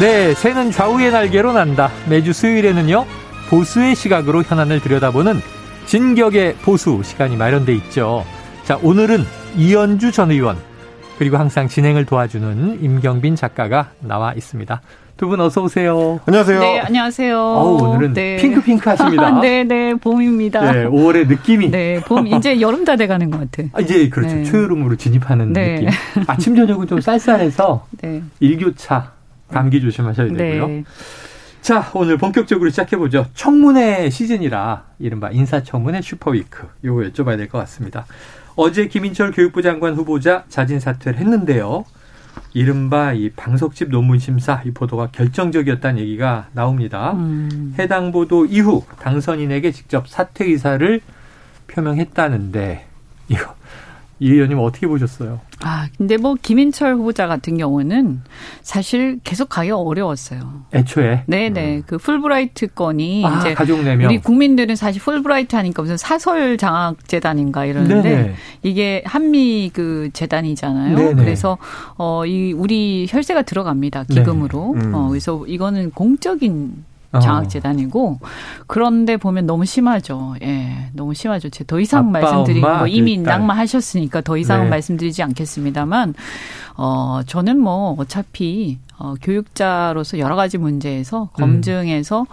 네, 새는 좌우의 날개로 난다. 매주 수요일에는요, 보수의 시각으로 현안을 들여다보는 진격의 보수 시간이 마련돼 있죠. 자, 오늘은 이현주 전 의원, 그리고 항상 진행을 도와주는 임경빈 작가가 나와 있습니다. 두 분 어서 오세요. 안녕하세요. 네, 안녕하세요. 어우, 오늘은 네. 핑크핑크 하십니다. 네, 네, 봄입니다. 네, 5월의 느낌이. 네, 봄 이제 여름 다 돼가는 것 같아요. 아, 이제 그렇죠. 네. 초여름으로 진입하는 네. 느낌. 아침 저녁은 좀 쌀쌀해서 네. 일교차 감기 조심하셔야 되고요. 네. 자, 오늘 본격적으로 시작해보죠. 청문회 시즌이라 이른바 인사청문회 슈퍼위크. 이거 여쭤봐야 될 것 같습니다. 어제 김인철 교육부 장관 후보자 자진 사퇴를 했는데요. 이른바 이 방석집 논문 심사 이 보도가 결정적이었다는 얘기가 나옵니다. 해당 보도 이후 당선인에게 직접 사퇴 의사를 표명했다는데 이거 이 의원님 어떻게 보셨어요? 아, 근데 뭐 김인철 후보자 같은 경우는 사실 계속 가기가 어려웠어요. 애초에? 네네. 그 풀브라이트 건이 아, 이제 가족 4명. 우리 국민들은 사실 풀브라이트 하니까 무슨 사설 장학 재단인가 이러는데 네네. 이게 한미 그 재단이잖아요. 네네. 그래서 이 우리 혈세가 들어갑니다. 기금으로. 그래서 이거는 공적인 장학재단이고 그런데 보면 너무 심하죠. 예, 너무 심하죠. 제가 더 이상 말씀드리고 뭐 이미 낙마하셨으니까 더 이상은 네. 말씀드리지 않겠습니다만 저는 뭐 어차피 교육자로서 여러 가지 문제에서 검증해서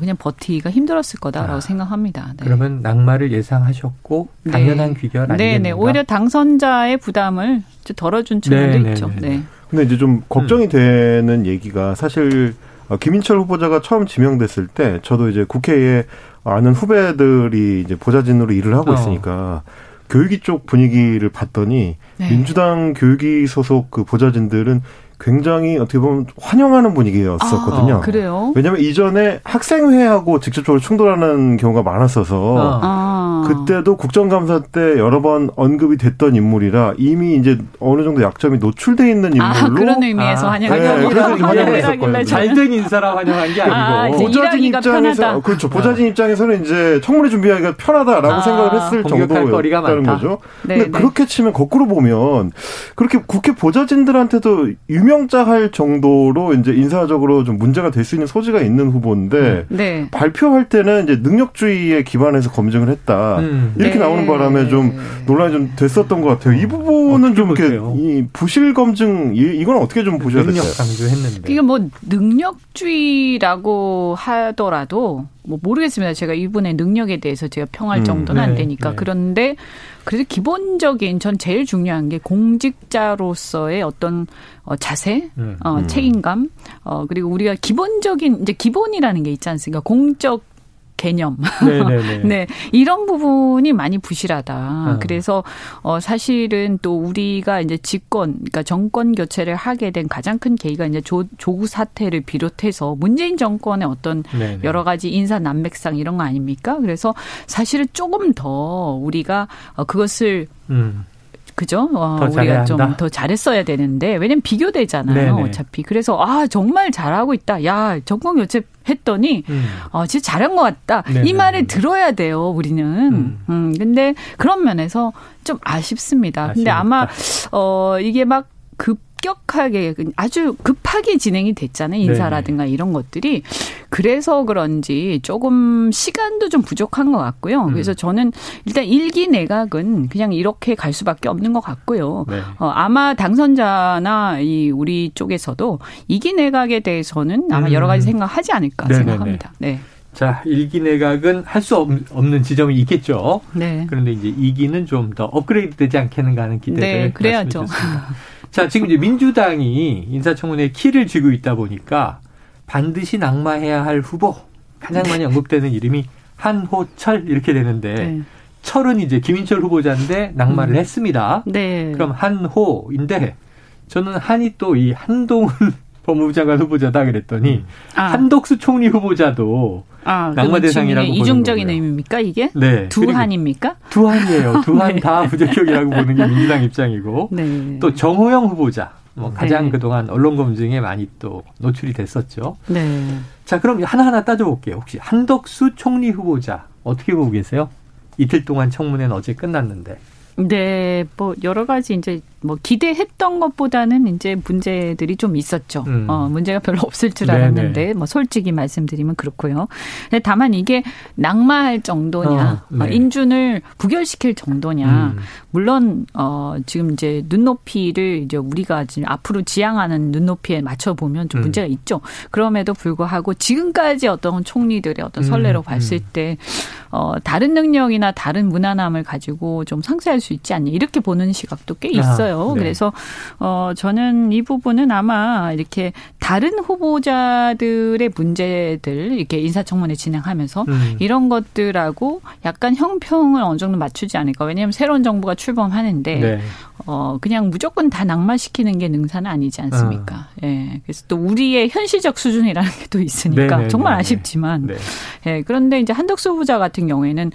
그냥 버티기가 힘들었을 거다라고 생각합니다. 네. 그러면 낙마를 예상하셨고 당연한 네. 귀결 아니겠는가? 네네. 오히려 당선자의 부담을 좀 덜어준 측면도 네네. 있죠. 네. 근데 이제 좀 걱정이 되는 얘기가 사실. 김인철 후보자가 처음 지명됐을 때 저도 이제 국회에 아는 후배들이 이제 보좌진으로 일을 하고 있으니까 교육위 쪽 분위기를 봤더니 네. 민주당 교육위 소속 그 보좌진들은 굉장히 어떻게 보면 환영하는 분위기였었거든요. 아, 그래요? 왜냐하면 이전에 학생회하고 직접적으로 충돌하는 경우가 많았어서 그때도 국정감사 때 여러 번 언급이 됐던 인물이라 이미 이제 어느 정도 약점이 노출돼 있는 인물로 그런 의미에서 환영을 했었거든요. 잘된 인사라 환영한 게 아니고 보좌진 입장에서 편하다. 그렇죠. 보좌진 입장에서는 이제 청문회 준비하기가 편하다라고 생각을 했을 정도였다는 거죠. 네, 근데 네. 그렇게 치면 거꾸로 보면 그렇게 국회 보좌진들한테도 유명자 할 정도로 이제 인사적으로 좀 문제가 될 수 있는 소지가 있는 후보인데 네. 발표할 때는 이제 능력주의에 기반해서 검증을 했다. 이렇게 네. 나오는 바람에 좀 논란이 좀 됐었던 것 같아요. 이 부분은 좀 이렇게 이 부실 검증 이건 어떻게 좀 보셔야 될까요? 능력 강조했는데. 이게 뭐 능력주의라고 하더라도 뭐 모르겠습니다. 제가 이분의 능력에 대해서 제가 평할 정도는 네. 안 되니까 네. 그런데 그래서 기본적인 전 제일 중요한 게 공직자로서의 어떤 자세, 책임감, 그리고 우리가 기본적인 이제 기본이라는 게 있지 않습니까? 공적 개념. 네, 이런 부분이 많이 부실하다. 그래서 사실은 또 우리가 이제 집권, 그러니까 정권 교체를 하게 된 가장 큰 계기가 이제 조국 사태를 비롯해서 문재인 정권의 어떤 네네. 여러 가지 인사 난맥상 이런 거 아닙니까? 그래서 사실은 조금 더 우리가 그것을 그죠? 우리가 좀 더 잘했어야 되는데 왜냐면 비교되잖아요. 네네. 어차피. 그래서 아 정말 잘하고 있다. 야 정권 교체 했더니 진짜 잘한 것 같다. 네네. 이 말을 들어야 돼요. 우리는. 근데 그런 면에서 좀 아쉽습니다. 근데 아마 이게 막 급격하게 아주 급하게 진행이 됐잖아요. 인사라든가 네네. 이런 것들이. 그래서 그런지 조금 시간도 좀 부족한 것 같고요. 그래서 저는 일단 1기 내각은 그냥 이렇게 갈 수밖에 없는 것 같고요. 네. 아마 당선자나 이 우리 쪽에서도 2기 내각에 대해서는 아마 여러 가지 생각하지 않을까 네네네. 생각합니다. 네. 자, 1기 내각은 할 수 없는 지점이 있겠죠. 네. 그런데 이제 2기는 좀 더 업그레이드 되지 않겠는가 하는 기대를 네, 그래야죠. 자, 지금 이제 민주당이 인사청문회에 키를 쥐고 있다 보니까 반드시 낙마해야 할 후보 가장 많이 언급되는 이름이 한호철 이렇게 되는데 네. 철은 이제 김인철 후보자인데 낙마를 했습니다. 네. 그럼 한호인데 저는 한이 또 이 한동훈 법무부 장관 후보자다 그랬더니 한덕수 총리 후보자도 낙마 대상이라고 보는 이중적인 거고요. 의미입니까 이게? 네. 두한입니까? 두한이에요. 두한 네. 다 부적격이라고 보는 게 민주당 입장이고 네. 또 정호영 후보자. 뭐 가장 네. 그동안 언론 검증에 많이 또 노출이 됐었죠. 네. 자, 그럼 하나하나 따져볼게요. 혹시 한덕수 총리 후보자 어떻게 보고 계세요? 이틀 동안 청문회는 어제 끝났는데. 네, 뭐 여러 가지 이제 뭐 기대했던 것보다는 이제 문제들이 좀 있었죠. 문제가 별로 없을 줄 알았는데 네네. 뭐 솔직히 말씀드리면 그렇고요. 다만 이게 낙마할 정도냐, 네. 인준을 부결시킬 정도냐. 물론 지금 이제 눈높이를 이제 우리가 지금 앞으로 지향하는 눈높이에 맞춰 보면 좀 문제가 있죠. 그럼에도 불구하고 지금까지 어떤 총리들의 어떤 선례로 봤을 때 다른 능력이나 다른 무난함을 가지고 좀 상쇄할 수 있지 않냐 이렇게 보는 시각도 꽤 있어요. 네. 그래서 저는 이 부분은 아마 이렇게 다른 후보자들의 문제들 이렇게 인사청문회 진행하면서 이런 것들하고 약간 형평을 어느 정도 맞추지 않을까. 왜냐하면 새로운 정부가 출범하는데 네. 그냥 무조건 다 낙마시키는 게 능사는 아니지 않습니까? 예. 그래서 또 우리의 현실적 수준이라는 게 또 있으니까 네네, 정말 네네. 아쉽지만 네. 예. 그런데 이제 한덕수 후보자 같은 경우에는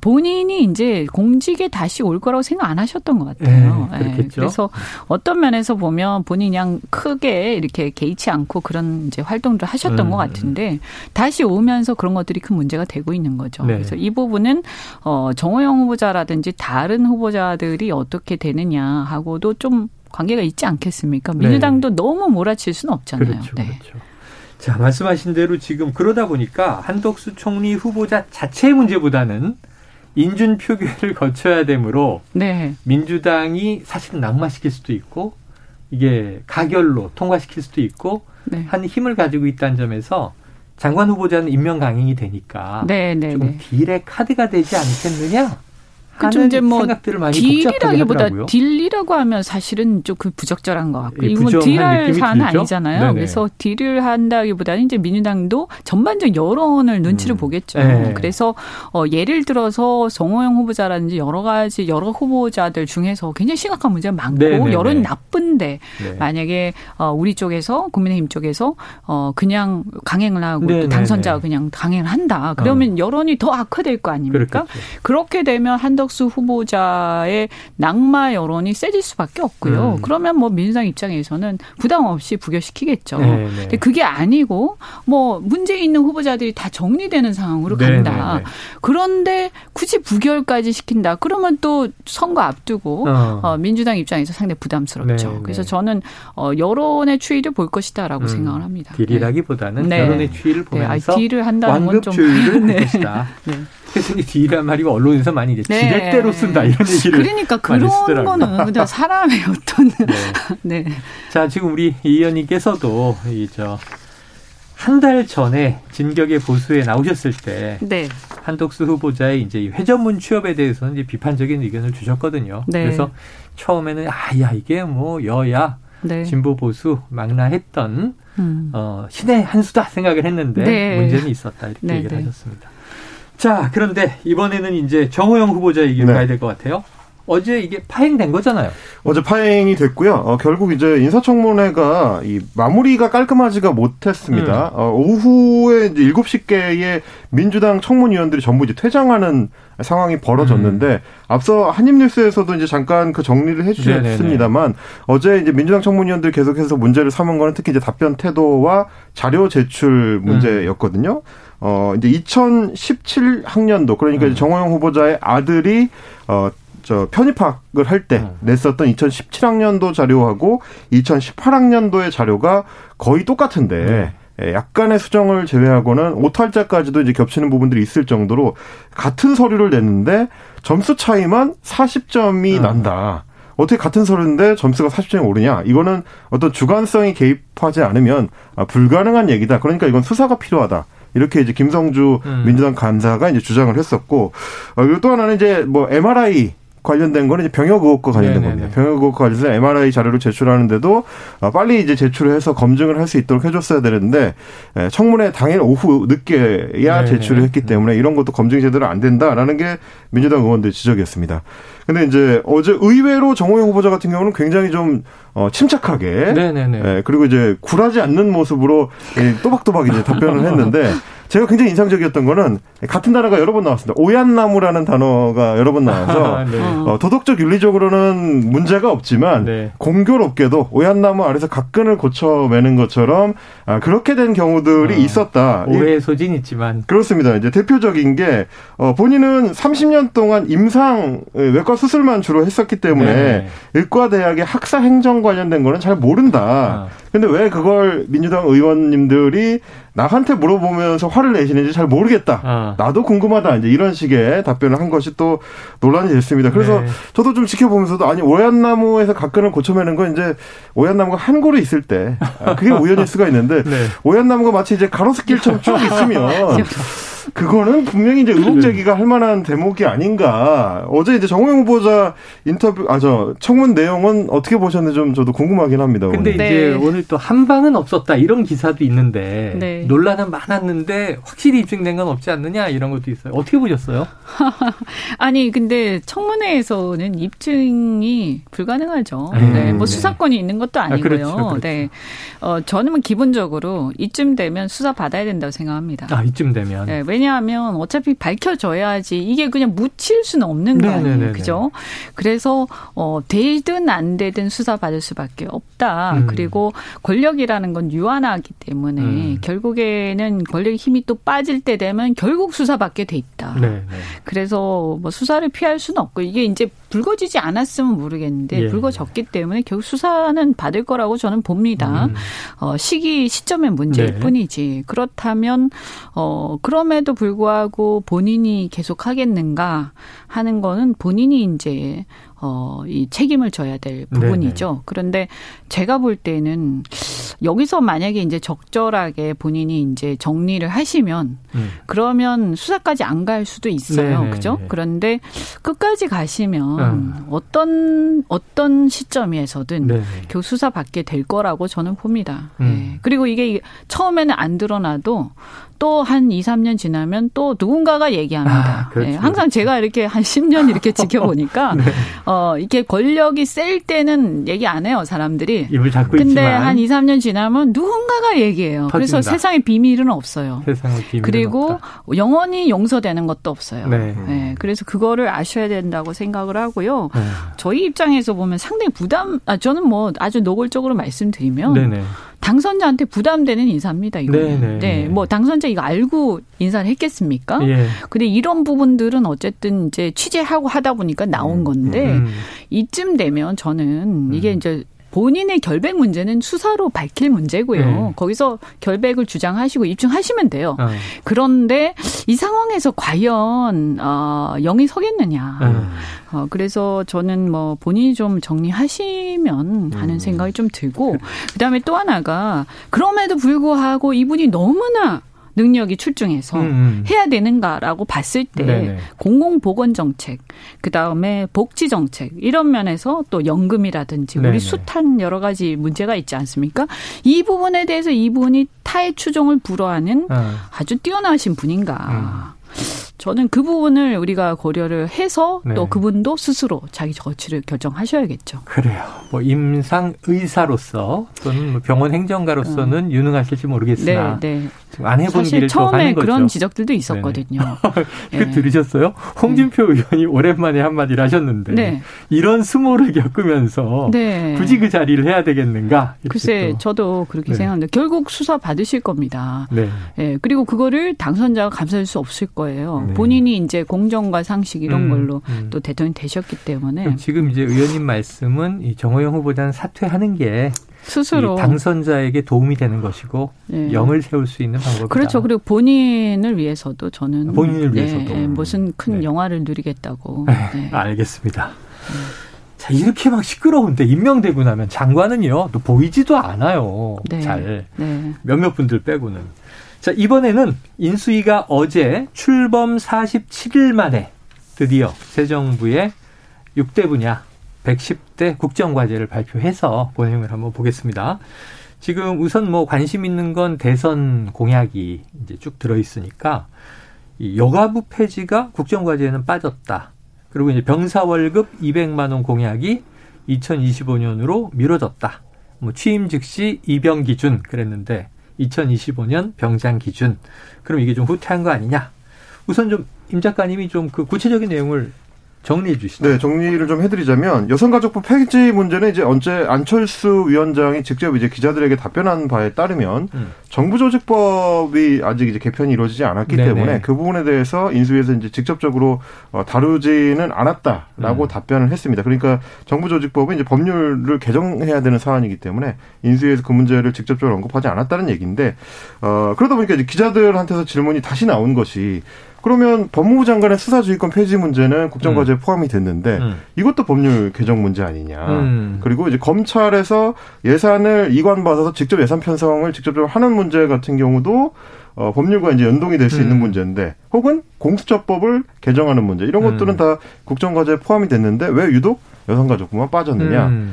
본인이 이제 공직에 다시 올 거라고 생각 안 하셨던 것 같아요. 네, 예. 그래서 어떤 면에서 보면 본인이 그냥 크게 이렇게 개의치 않고 그런 이제 활동들을 하셨던 것 같은데 다시 오면서 그런 것들이 큰 문제가 되고 있는 거죠. 네. 그래서 이 부분은 정호영 후보자라든지 다른 후보자들이 어떻게 되느냐 하고도 좀 관계가 있지 않겠습니까? 민주당도 네. 너무 몰아칠 수는 없잖아요. 그렇죠, 네. 그렇죠. 자, 말씀하신 대로 지금 그러다 보니까 한덕수 총리 후보자 자체의 문제보다는 인준 표결을 거쳐야 되므로 네. 민주당이 사실은 낙마시킬 수도 있고 이게 가결로 통과시킬 수도 있고 네. 한 힘을 가지고 있다는 점에서 장관 후보자는 임명 강행이 되니까 네, 네, 조금 네. 딜의 카드가 되지 않겠느냐? 그좀 이제 뭐 딜이라기보다 딜이라고 하면 사실은 조금 부적절한 것 같고 이건 딜할 사안은 아니잖아요. 네네. 그래서 딜을 한다기보다는 이제 민주당도 전반적 여론을 눈치를 보겠죠. 네. 그래서 예를 들어서 정호영 후보자라든지 여러 가지 여러 후보자들 중에서 굉장히 심각한 문제가 많고 네네. 여론이 나쁜데 네. 만약에 우리 쪽에서 국민의힘 쪽에서 그냥 강행을 하고 또 당선자가 그냥 강행을 한다. 그러면 여론이 더 악화될 거 아닙니까? 그렇겠죠. 그렇게 되면 한덕 수 후보자의 낙마 여론이 세질 수밖에 없고요. 그러면 뭐 민주당 입장에서는 부담 없이 부결시키겠죠. 네네. 근데 그게 아니고 뭐 문제 있는 후보자들이 다 정리되는 상황으로 네네네. 간다. 그런데 굳이 부결까지 시킨다. 그러면 또 선거 앞두고 민주당 입장에서 상당히 부담스럽죠. 네네. 그래서 저는 여론의 추이를 볼 것이다라고 생각을 합니다. 딜이라기보다는 네. 여론의 추이를 보면서 딜을 한다는 건 좀 완급추이를 볼 것이다. 세상에 딜이란 말이 언론에서 많이 이제 지렛대로 쓴다 이런 얘기를 그러니까 많이 쓰더라고요. 그런 거는 그냥 사람의 어떤 네. 네. 자 지금 우리 이 의원님께서도 한 달 전에 진격의 보수에 나오셨을 때 네. 한덕수 후보자의 이제 회전문 취업에 대해서는 이제 비판적인 의견을 주셨거든요. 네. 그래서 처음에는 이게 뭐 여야 네. 진보 보수 망라했던 신의 한 수다 생각을 했는데 네. 문제는 있었다 이렇게 네. 얘기를 네. 하셨습니다. 자, 그런데 이번에는 이제 정호영 후보자 얘기로 네. 가야 될 것 같아요. 어제 이게 파행된 거잖아요. 어제 파행이 됐고요. 결국 이제 인사청문회가 이 마무리가 깔끔하지가 못했습니다. 오후에 이제 7시께에 민주당 청문위원들이 전부 이제 퇴장하는 상황이 벌어졌는데 앞서 한입뉴스에서도 이제 잠깐 그 정리를 해주셨습니다만 어제 이제 민주당 청문위원들 계속해서 문제를 삼은 거는 특히 이제 답변 태도와 자료 제출 문제였거든요. 이제 2017학년도 그러니까 정호영 후보자의 아들이 편입학을 할 때 냈었던 2017학년도 자료하고 2018학년도의 자료가 거의 똑같은데 약간의 수정을 제외하고는 오탈자까지도 이제 겹치는 부분들이 있을 정도로 같은 서류를 냈는데 점수 차이만 40점이 난다. 어떻게 같은 서류인데 점수가 40점이 오르냐. 이거는 어떤 주관성이 개입하지 않으면 불가능한 얘기다. 그러니까 이건 수사가 필요하다. 이렇게 이제 김성주 민주당 간사가 이제 주장을 했었고, 그리고 또 하나는 이제 뭐 MRI 관련된 거는 이제 병역 의혹과 관련된 네네네. 겁니다. 병역 의혹과 관련해서 MRI 자료를 제출하는데도 빨리 이제 제출을 해서 검증을 할 수 있도록 해줬어야 되는데 청문회 당일 오후 늦게야 네네. 제출을 했기 때문에 이런 것도 검증 제대로 안 된다라는 게 민주당 의원들의 지적이었습니다. 근데 이제 어제 의외로 정호영 후보자 같은 경우는 굉장히 좀 침착하게, 네네네. 그리고 이제 굴하지 않는 모습으로 또박또박 이제 답변을 했는데 제가 굉장히 인상적이었던 거는 같은 단어가 여러 번 나왔습니다. 오얏나무라는 단어가 여러 번 나와서 네. 도덕적 윤리적으로는 문제가 없지만 네. 공교롭게도 오얏나무 아래서 각근을 고쳐매는 것처럼 그렇게 된 경우들이 있었다. 오해의 소진이 있지만. 그렇습니다. 이제 대표적인 게 본인은 30년 동안 임상 외과 수술만 주로 했었기 때문에 네. 의과대학의 학사 행정 관련된 거는 잘 모른다. 근데 왜 그걸 민주당 의원님들이 나한테 물어보면서 화를 내시는지 잘 모르겠다. 나도 궁금하다. 이제 이런 식의 답변을 한 것이 또 논란이 됐습니다. 그래서 네. 저도 좀 지켜보면서도 아니 오얏나무에서 가끔은 고쳐매는 건 이제 오얏나무가 한 고루 있을 때 그게 우연일 수가 있는데 네. 오얏나무가 마치 이제 가로수길처럼 쭉 있으면 그거는 분명히 이제 의혹 제기가 할 만한 대목이 아닌가. 어제 이제 정호영 후보자 인터뷰, 청문 내용은 어떻게 보셨는지 좀 저도 궁금하긴 합니다. 근데 오늘. 이제 네. 오늘 또 한방은 없었다 이런 기사도 있는데 네. 논란은 많았는데 확실히 입증된 건 없지 않느냐 이런 것도 있어요. 어떻게 보셨어요? 아니, 근데 청문회에서는 입증이 불가능하죠. 네. 뭐 수사권이 있는 것도 아니고요. 그렇죠. 네. 저는 기본적으로 이쯤 되면 수사 받아야 된다고 생각합니다. 이쯤 되면. 네. 왜냐하면 어차피 밝혀져야지 이게 그냥 묻힐 수는 없는 거 아니에요. 그죠? 그래서 되든 안 되든 수사받을 수밖에 없다. 그리고 권력이라는 건 유한하기 때문에 결국에는 권력의 힘이 또 빠질 때 되면 결국 수사받게 돼 있다. 네네. 그래서 뭐 수사를 피할 수는 없고 이게 이제 불거지지 않았으면 모르겠는데 예. 불거졌기 때문에 결국 수사는 받을 거라고 저는 봅니다. 시점의 문제일 네. 뿐이지. 그렇다면 그러면 에도 불구하고 본인이 계속 하겠는가 하는 거는 본인이 이제 이 책임을 져야 될 부분이죠. 네네. 그런데 제가 볼 때는 여기서 만약에 이제 적절하게 본인이 이제 정리를 하시면 그러면 수사까지 안 갈 수도 있어요. 네네. 그죠? 그런데 끝까지 가시면 어떤 시점에서든 네네. 결국 수사 받게 될 거라고 저는 봅니다. 네. 그리고 이게 처음에는 안 드러나도 또 한 2, 3년 지나면 또 누군가가 얘기합니다. 그렇죠. 네, 항상 제가 이렇게 한 10년 이렇게 지켜보니까 네. 이렇게 권력이 셀 때는 얘기 안 해요, 사람들이. 입을 닫고 있지만. 근데 한 2, 3년 지나면 누군가가 얘기해요. 터진다. 그래서 세상에 비밀은 없어요. 세상에 비밀은 그리고 없다. 영원히 용서되는 것도 없어요. 네. 네, 그래서 그거를 아셔야 된다고 생각을 하고요. 네. 저희 입장에서 보면 상당히 저는 뭐 아주 노골적으로 말씀드리면 네네. 당선자한테 부담되는 인사입니다. 이거는. 네, 뭐 당선자 이거 알고 인사를 했겠습니까? 그런데 예. 이런 부분들은 어쨌든 이제 취재하고 하다 보니까 나온 건데 이쯤 되면 저는 이게 이제 본인의 결백 문제는 수사로 밝힐 문제고요. 거기서 결백을 주장하시고 입증하시면 돼요. 그런데 이 상황에서 과연 영이 서겠느냐. 그래서 저는 뭐 본인이 좀 정리하시면 하는 생각이 좀 들고 그다음에 또 하나가 그럼에도 불구하고 이분이 너무나 능력이 출중해서 해야 되는가라고 봤을 때 네네. 공공보건정책, 그다음에 복지정책 이런 면에서 또 연금이라든지 네네. 우리 숱한 여러 가지 문제가 있지 않습니까? 이 부분에 대해서 이분이 타의 추종을 불허하는 아주 뛰어나신 분인가. 저는 그 부분을 우리가 고려를 해서 네. 또 그분도 스스로 자기 거취를 결정하셔야겠죠. 그래요. 뭐 임상 의사로서 또는 뭐 병원 행정가로서는 유능하실지 모르겠으나 네. 지금 안 해본 길을 또 가는 거죠. 사실 처음에 그런 지적들도 있었거든요. 네. 들으셨어요? 홍준표 의원이 오랜만에 한마디를 하셨는데 네. 이런 수모를 겪으면서 네. 굳이 그 자리를 해야 되겠는가? 글쎄 저도 그렇게 네. 생각합니다. 결국 수사 받으실 겁니다. 네. 네. 그리고 그거를 당선자가 감수할 수 없을 거예요. 네. 본인이 이제 공정과 상식 이런 걸로 또 대통령이 되셨기 때문에. 지금 이제 의원님 말씀은 이 정호영 후보자는 사퇴하는 게 스스로 당선자에게 도움이 되는 것이고 네. 영을 세울 수 있는 방법이다. 그렇죠. 그리고 본인을 위해서도 저는. 본인을 위해서도. 네, 무슨 큰 네. 영화를 누리겠다고. 네. 알겠습니다. 자, 이렇게 막 시끄러운데 임명되고 나면 장관은요. 또 보이지도 않아요. 네. 잘. 네. 몇몇 분들 빼고는. 자, 이번에는 인수위가 어제 출범 47일 만에 드디어 새 정부의 6대 분야 110대 국정과제를 발표해서 본행을 한번 보겠습니다. 지금 우선 뭐 관심 있는 건 대선 공약이 이제 쭉 들어있으니까 이 여가부 폐지가 국정과제에는 빠졌다. 그리고 이제 병사월급 200만 원 공약이 2025년으로 미뤄졌다. 뭐 취임 즉시 입영 기준 그랬는데 2025년 병장 기준. 그럼 이게 좀 후퇴한 거 아니냐? 우선 좀 임 작가님이 좀 그 구체적인 내용을 정리해 주시죠. 네, 정리를 좀 해드리자면 여성가족부 폐지 문제는 이제 안철수 위원장이 직접 이제 기자들에게 답변한 바에 따르면 정부조직법이 아직 이제 개편이 이루어지지 않았기 네네. 때문에 그 부분에 대해서 인수위에서 이제 직접적으로 다루지는 않았다라고 답변을 했습니다. 그러니까 정부조직법은 이제 법률을 개정해야 되는 사안이기 때문에 인수위에서 그 문제를 직접적으로 언급하지 않았다는 얘기인데 그러다 보니까 이제 기자들한테서 질문이 다시 나온 것이. 그러면 법무부 장관의 수사지휘권 폐지 문제는 국정과제에 포함이 됐는데 이것도 법률 개정 문제 아니냐. 그리고 이제 검찰에서 예산을 이관받아서 직접 예산 편성을 직접적으로 하는 문제 같은 경우도 법률과 이제 연동이 될 수 있는 문제인데 혹은 공수처법을 개정하는 문제 이런 것들은 다 국정과제에 포함이 됐는데 왜 유독 여성가족부만 빠졌느냐.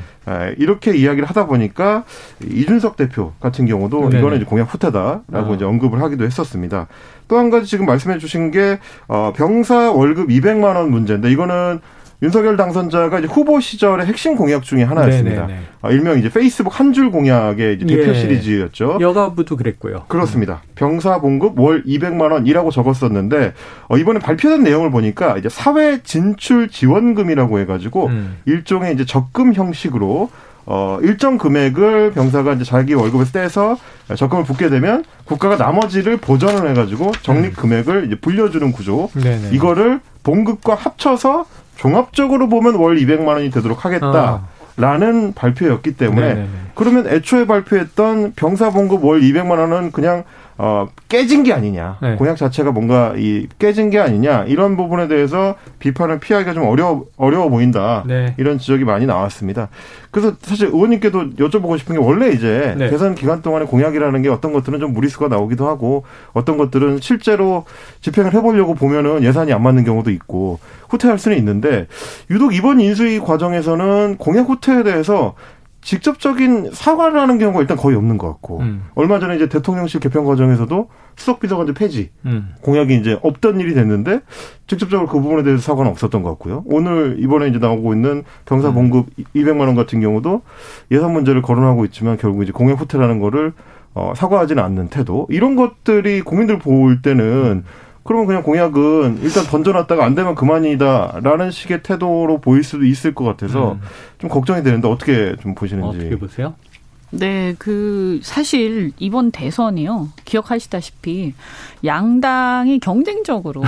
이렇게 이야기를 하다 보니까 이준석 대표 같은 경우도 네네. 이거는 이제 공약 후퇴다라고 이제 언급을 하기도 했었습니다. 또 한 가지 지금 말씀해 주신 게 병사 월급 200만 원 문제인데 이거는 윤석열 당선자가 이제 후보 시절의 핵심 공약 중에 하나였습니다. 네네네. 일명 이제 페이스북 한 줄 공약의 이제 대표 시리즈였죠. 여가부도 그랬고요. 그렇습니다. 병사 봉급 월 200만 원이라고 적었었는데 이번에 발표된 내용을 보니까 이제 사회 진출 지원금이라고 해가지고 일종의 이제 적금 형식으로 일정 금액을 병사가 이제 자기 월급에서 떼서 적금을 붓게 되면 국가가 나머지를 보전을 해가지고 적립 금액을 이제 불려주는 구조. 네네. 이거를 봉급과 합쳐서 종합적으로 보면 월 200만 원이 되도록 하겠다라는 발표였기 때문에 네네네. 그러면 애초에 발표했던 병사 봉급 월 200만 원은 그냥 깨진 게 아니냐. 네. 공약 자체가 뭔가 깨진 게 아니냐. 이런 부분에 대해서 비판을 피하기가 좀 어려워 보인다. 네. 이런 지적이 많이 나왔습니다. 그래서 사실 의원님께도 여쭤보고 싶은 게 원래 이제 네. 대선 기간 동안의 공약이라는 게 어떤 것들은 좀 무리수가 나오기도 하고 어떤 것들은 실제로 집행을 해보려고 보면은 예산이 안 맞는 경우도 있고 후퇴할 수는 있는데 유독 이번 인수위 과정에서는 공약 후퇴에 대해서 직접적인 사과를 하는 경우가 일단 거의 없는 것 같고 얼마 전에 이제 대통령실 개편 과정에서도 수석비서관제 폐지 공약이 이제 없던 일이 됐는데 직접적으로 그 부분에 대해서 사과는 없었던 것 같고요. 오늘 이번에 이제 나오고 있는 병사 봉급 200만 원 같은 경우도 예산 문제를 거론하고 있지만 결국 이제 공약 후퇴라는 거를 사과하지는 않는 태도 이런 것들이 국민들 볼 때는 그러면 그냥 공약은 일단 던져놨다가 안 되면 그만이다라는 식의 태도로 보일 수도 있을 것 같아서 좀 걱정이 되는데 어떻게 좀 보시는지. 어떻게 보세요? 네, 사실 이번 대선이요. 기억하시다시피 양당이 경쟁적으로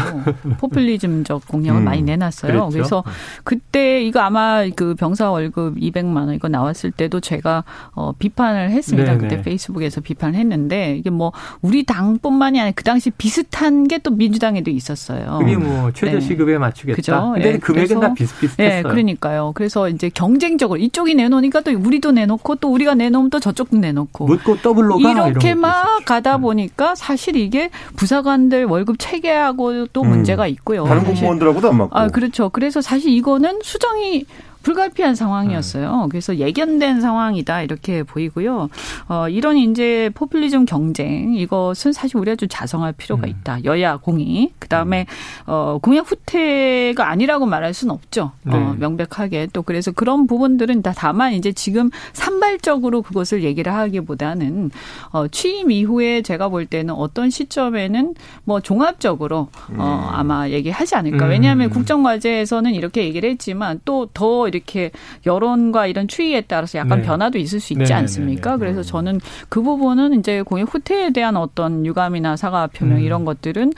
포퓰리즘적 공약을 많이 내놨어요. 그랬죠? 그래서 그때 이거 아마 그 병사 월급 200만 원 이거 나왔을 때도 제가 비판을 했습니다. 네네. 그때 페이스북에서 비판을 했는데 이게 뭐 우리 당뿐만이 아니라 그 당시 비슷한 게 또 민주당에도 있었어요. 그게 뭐 최저 시급에 네. 맞추겠다. 그죠? 근데 네. 금액은 그래서, 다 비슷비슷했어요. 네, 그러니까요. 그래서 이제 경쟁적으로 이쪽이 내놓으니까 또 우리도 내놓고 또 우리가 내놓으면 또 저쪽도 내놓고 묻고 더블로 가 이렇게 막 가다 보니까 사실 이게 부사관들 월급 체계하고 또 문제가 있고요. 다른 공무원들하고도 안 맞고. 아, 그렇죠. 그래서 사실 이거는 수정이 불가피한 상황이었어요. 그래서 예견된 상황이다 이렇게 보이고요. 이런 이제 포퓰리즘 경쟁 이것은 사실 우리가 좀 자성할 필요가 있다. 여야 공의. 그다음에 공약 후퇴가 아니라고 말할 수는 없죠. 명백하게. 또 그래서 그런 부분들은 다만 이제 지금 산발적으로 그것을 얘기를 하기보다는 취임 이후에 제가 볼 때는 어떤 시점에는 뭐 종합적으로 아마 얘기하지 않을까. 왜냐하면 국정과제에서는 이렇게 얘기를 했지만 또 더 이렇게 여론과 이런 추이에 따라서 약간 네. 변화도 있을 수 있지 네네네네. 않습니까? 그래서 저는 그 부분은 이제 공약 후퇴에 대한 어떤 유감이나 사과 표명 이런 것들은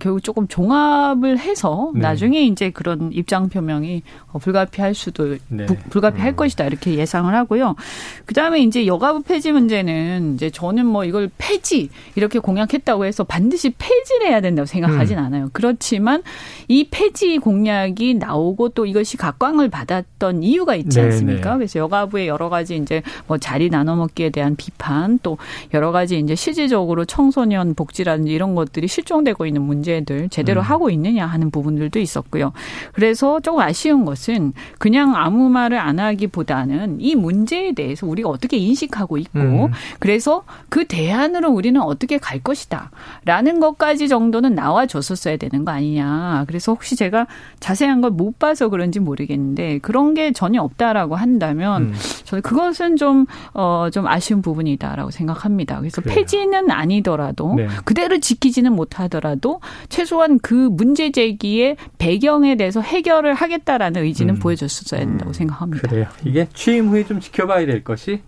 결국 조금 종합을 해서 네. 나중에 이제 그런 입장 표명이 불가피할 수도 네. 불가피할 것이다 이렇게 예상을 하고요. 그다음에 이제 여가부 폐지 문제는 이제 저는 뭐 이걸 폐지 이렇게 공약했다고 해서 반드시 폐지를 해야 된다고 생각하진 않아요. 그렇지만 이 폐지 공약이 나오고 또 이것이 각광을 받았던 이유가 있지 않습니까? 네네. 그래서 여가부의 여러 가지 이제 뭐 자리 나눠먹기에 대한 비판 또 여러 가지 이제 실질적으로 청소년 복지라든지 이런 것들이 실종되고 있는 문제들 제대로 하고 있느냐 하는 부분들도 있었고요. 그래서 조금 아쉬운 것은 그냥 아무 말을 안 하기보다는 이 문제에 대해서 우리가 어떻게 인식하고 있고 그래서 그 대안으로 우리는 어떻게 갈 것이다 라는 것까지 정도는 나와줬었어야 되는 거 아니냐. 그래서 혹시 제가 자세한 걸 못 봐서 그런지 모르겠는데 그런 그런 게 전혀 없다라고 한다면 저는 그것은 좀 아쉬운 부분이다라고 생각합니다. 그래서 그래요. 폐지는 아니더라도 네. 그대로 지키지는 못하더라도 최소한 그 문제 제기의 배경에 대해서 해결을 하겠다라는 의지는 보여줬어야 된다고 생각합니다. 그래요. 이게 취임 후에 좀 지켜봐야 될 것이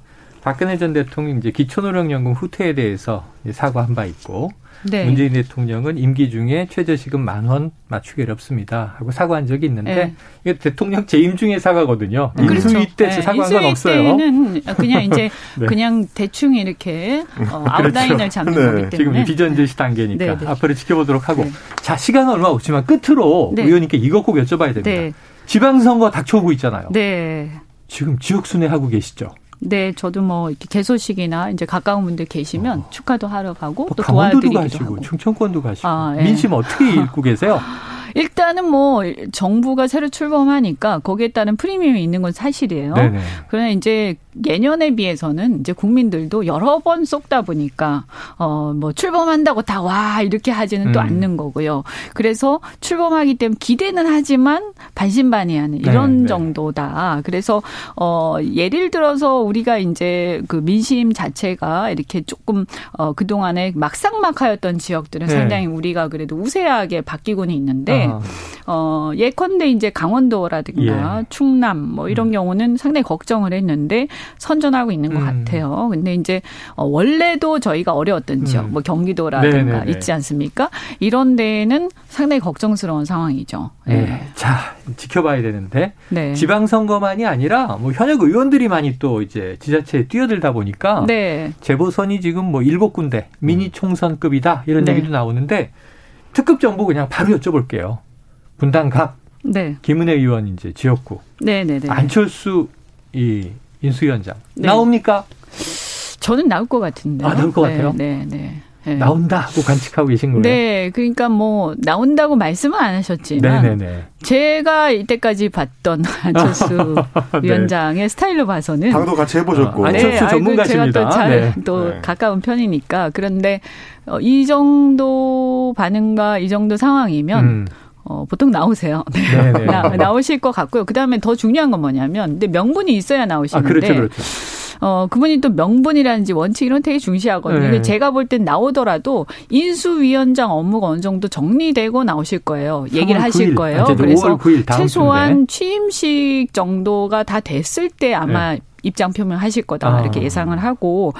박근혜 전 대통령 이제 기초노령연금 후퇴에 대해서 사과한 바 있고 네. 문재인 대통령은 임기 중에 최저시급 10,000원 맞추기 어렵습니다 하고 사과한 적이 있는데 네. 이게 대통령 재임 중에 사과거든요. 인수위 그렇죠. 때 네. 사과한 인수위 건 없어요. 때는 그냥 이제 네. 그냥 대충 이렇게 아웃라인을 그렇죠. 잡는 네. 거기 때문에 지금 비전제시 단계니까 네. 네. 앞으로 지켜보도록 하고 네. 자 시간은 얼마 없지만 끝으로 네. 의원님께 이것 꼭 여쭤봐야 됩니다. 네. 지방선거 닥쳐오고 있잖아요. 네. 지금 지역순회 하고 계시죠? 네, 저도 뭐 이렇게 개소식이나 이제 가까운 분들 계시면 축하도 하러 가고 또 도와드리기도 가시고, 하고. 충청권도 가시고. 아, 예. 민심 어떻게 읽고 계세요? 일단은 뭐 정부가 새로 출범하니까 거기에 따른 프리미엄이 있는 건 사실이에요. 네네. 그러나 이제 예년에 비해서는 이제 국민들도 여러 번 쏟다 보니까 뭐 출범한다고 다 와 이렇게 하지는 또 않는 거고요. 그래서 출범하기 때문에 기대는 하지만 반신반의하는 이런 네, 정도다. 그래서 예를 들어서 우리가 이제 그 민심 자체가 이렇게 조금 그동안에 막상막하였던 지역들은 네. 상당히 우리가 그래도 우세하게 바뀌고는 있는데 예컨대 이제 강원도라든가 예. 충남 뭐 이런 경우는 상당히 걱정을 했는데 선전하고 있는 것 같아요. 근데 이제 원래도 저희가 어려웠던 지역, 뭐 경기도라든가 네네네. 있지 않습니까? 이런 데에는 상당히 걱정스러운 상황이죠. 네. 네. 자, 지켜봐야 되는데 네. 지방선거만이 아니라 뭐 현역 의원들이 많이 또 이제 지자체에 뛰어들다 보니까 네. 재보선이 지금 뭐 7군데 미니 총선급이다 이런 네. 얘기도 나오는데 특급 정보 그냥 바로 여쭤볼게요. 분당갑, 네. 김은혜 의원 이제 지역구, 네네네. 안철수 이 인수위원장. 네. 나옵니까? 저는 나올 것 같은데요. 아, 나올 것 같아요? 네, 네. 네. 나온다고 관측하고 계신 거예요? 네. 그러니까 뭐 나온다고 말씀은 안 하셨지만 네네네. 제가 이때까지 봤던 안철수 네. 위원장의 스타일로 봐서는 당도 같이 해보셨고. 안철수 네. 전문가십니다. 제가 또 잘 또 네. 가까운 편이니까. 그런데 이 정도 반응과 이 정도 상황이면 보통 나오세요. 네. 나오실 것 같고요. 그다음에 더 중요한 건 뭐냐면 근데 명분이 있어야 나오시는데. 아, 그렇죠. 그렇죠. 그분이 또 명분이라든지 원칙 이런 거 되게 중시하거든요. 네. 제가 볼 땐 나오더라도 인수위원장 업무가 어느 정도 정리되고 나오실 거예요. 얘기를 하실 9일. 거예요. 그래서 5월 9일 다음 최소한 주인데. 취임식 정도가 다 됐을 때 아마 네. 입장 표명하실 거다 이렇게 예상을 하고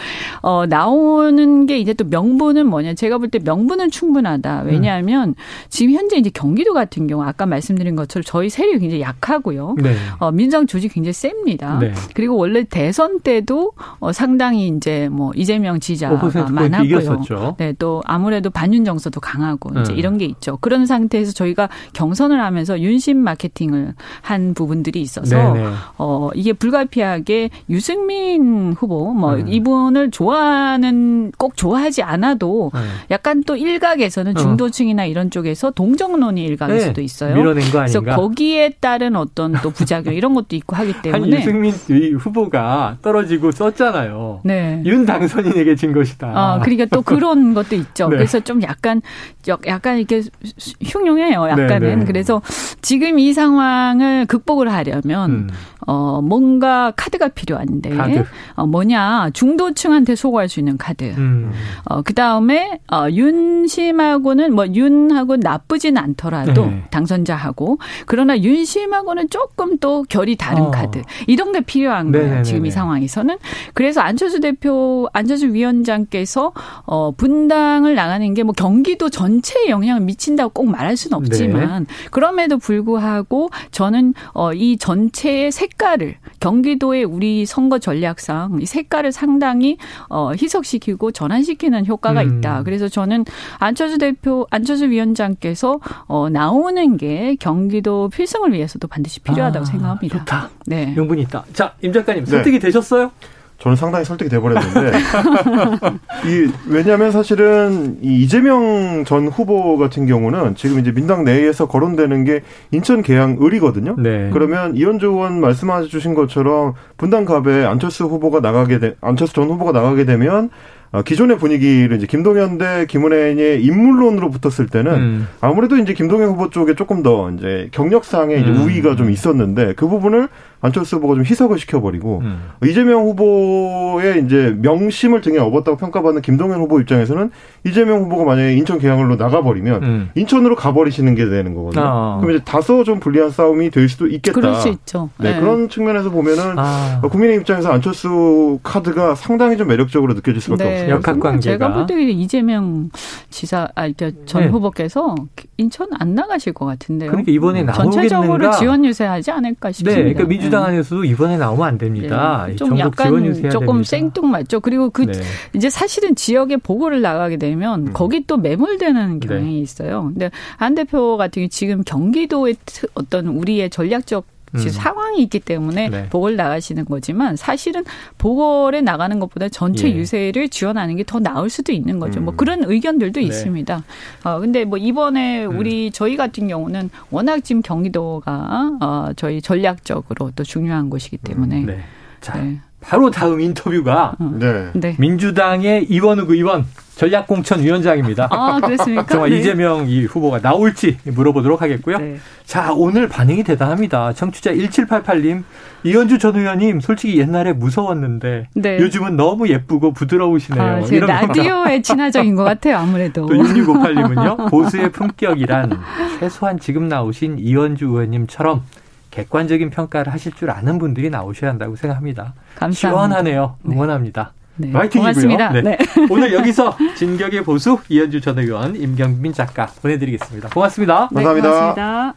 나오는 게 이제 또 명분은 뭐냐 제가 볼 때 명분은 충분하다 왜냐하면 지금 현재 이제 경기도 같은 경우 아까 말씀드린 것처럼 저희 세력이 굉장히 약하고요 네. 민주당 조직이 굉장히 셉니다 네. 그리고 원래 대선 때도 상당히 이제 뭐 이재명 지지자가 많았고요 네, 또 아무래도 반윤정서도 강하고 이제 이런 게 있죠 그런 상태에서 저희가 경선을 하면서 윤심 마케팅을 한 부분들이 있어서 네, 네. 이게 불가피하게 유승민 후보 뭐 이분을 좋아하는 꼭 좋아하지 않아도 약간 또 일각에서는 중도층이나 이런 쪽에서 동정론이 일각일 네. 수도 있어요. 밀어낸 거 아닌가? 그래서 거기에 따른 어떤 또 부작용 이런 것도 있고 하기 때문에 유승민 후보가 떨어지고 썼잖아요. 네. 윤 당선인에게 진 것이다. 그러니까 또 그런 것도 있죠. 네. 그래서 좀 약간 이렇게 흉흉해요. 약간은 네, 네. 그래서 지금 이 상황을 극복을 하려면 뭔가 카드가 필요한데 카드. 뭐냐 중도층한테 소구할 수 있는 카드. 그다음에 윤심하고는 뭐 윤하고 나쁘진 않더라도 네. 당선자하고 그러나 윤심하고는 조금 또 결이 다른 카드. 이런 게 필요한 네. 거예요. 지금 네. 이 상황에서는. 그래서 안철수 위원장께서 분당을 나가는 게 뭐 경기도 전체에 영향을 미친다고 꼭 말할 수는 없지만 네. 그럼에도 불구하고 저는 이 전체의 색깔을 경기도의 우리 선거 전략상 이 색깔을 상당히 희석시키고 전환시키는 효과가 있다. 그래서 저는 안철수 위원장께서 나오는 게 경기도 필승을 위해서도 반드시 필요하다고 생각합니다. 좋다. 네. 명분이 있다. 자, 임 작가님 설득이 네. 되셨어요? 저는 상당히 설득이 돼버렸는데 왜냐하면 사실은 이 이재명 전 후보 같은 경우는 지금 이제 민당 내에서 거론되는 게 인천 계양 을이거든요. 네. 그러면 이현주 의원 말씀해 주신 것처럼 분당갑에 안철수 전 후보가 나가게 되면 기존의 분위기를 이제 김동연 대 김은혜의 인물론으로 붙었을 때는 아무래도 이제 김동연 후보 쪽에 조금 더 이제 경력상의 이제 우위가 좀 있었는데 그 부분을 안철수 후보가 좀 희석을 시켜버리고 이재명 후보의 이제 명심을 등에 업었다고 평가받는 김동연 후보 입장에서는 이재명 후보가 만약에 인천 계양으로 나가버리면 인천으로 가버리시는 게 되는 거거든요. 아. 그럼 이제 다소 좀 불리한 싸움이 될 수도 있겠다. 그럴 수 있죠. 네, 네. 그런 측면에서 보면은 국민의 입장에서 안철수 카드가 상당히 좀 매력적으로 느껴질 수밖에 네. 없어요. 역학관계가. 제가 볼 때 이재명 지사, 그러니까 전 네. 후보께서 인천 안 나가실 것 같은데요. 그러니까 이번에 나오겠는가. 전체적으로 지원 유세하지 않을까 싶습니다. 네, 그러니까 민주당 안에서도 이번에 나오면 안 됩니다. 네. 좀 약간 조금 됩니다. 생뚱맞죠. 그리고 그 네. 이제 사실은 지역에 보고를 나가게 되면 거기 또 매몰되는 경향이 네. 있어요. 근데 안 대표 같은 경우 지금 경기도의 어떤 우리의 전략적 상황이 있기 때문에 네. 보궐 나가시는 거지만 사실은 보궐에 나가는 것보다 전체 예. 유세를 지원하는 게 더 나을 수도 있는 거죠. 뭐 그런 의견들도 네. 있습니다. 근데 뭐 이번에 저희 같은 경우는 워낙 지금 경기도가 저희 전략적으로 또 중요한 곳이기 때문에. 네. 자, 네. 바로 다음 인터뷰가 네. 민주당의 이원욱 의원 전략공천위원장입니다. 아, 그렇습니까? 정말 네. 이재명 이 후보가 나올지 물어보도록 하겠고요. 네. 자, 오늘 반응이 대단합니다. 청취자 1788님, 이현주 전 의원님 솔직히 옛날에 무서웠는데 네. 요즘은 너무 예쁘고 부드러우시네요. 아, 이런 라디오의 친화적인 것 같아요. 아무래도. 또 6658님은요. 보수의 품격이란 최소한 지금 나오신 이현주 의원님처럼 객관적인 평가를 하실 줄 아는 분들이 나오셔야 한다고 생각합니다. 감사합니다. 시원하네요. 응원합니다. 네. 네, 고맙습니다. 네. 네. 오늘 여기서 진격의 보수 이현주 전 의원, 임경빈 작가 보내드리겠습니다. 고맙습니다. 네, 감사합니다. 고맙습니다.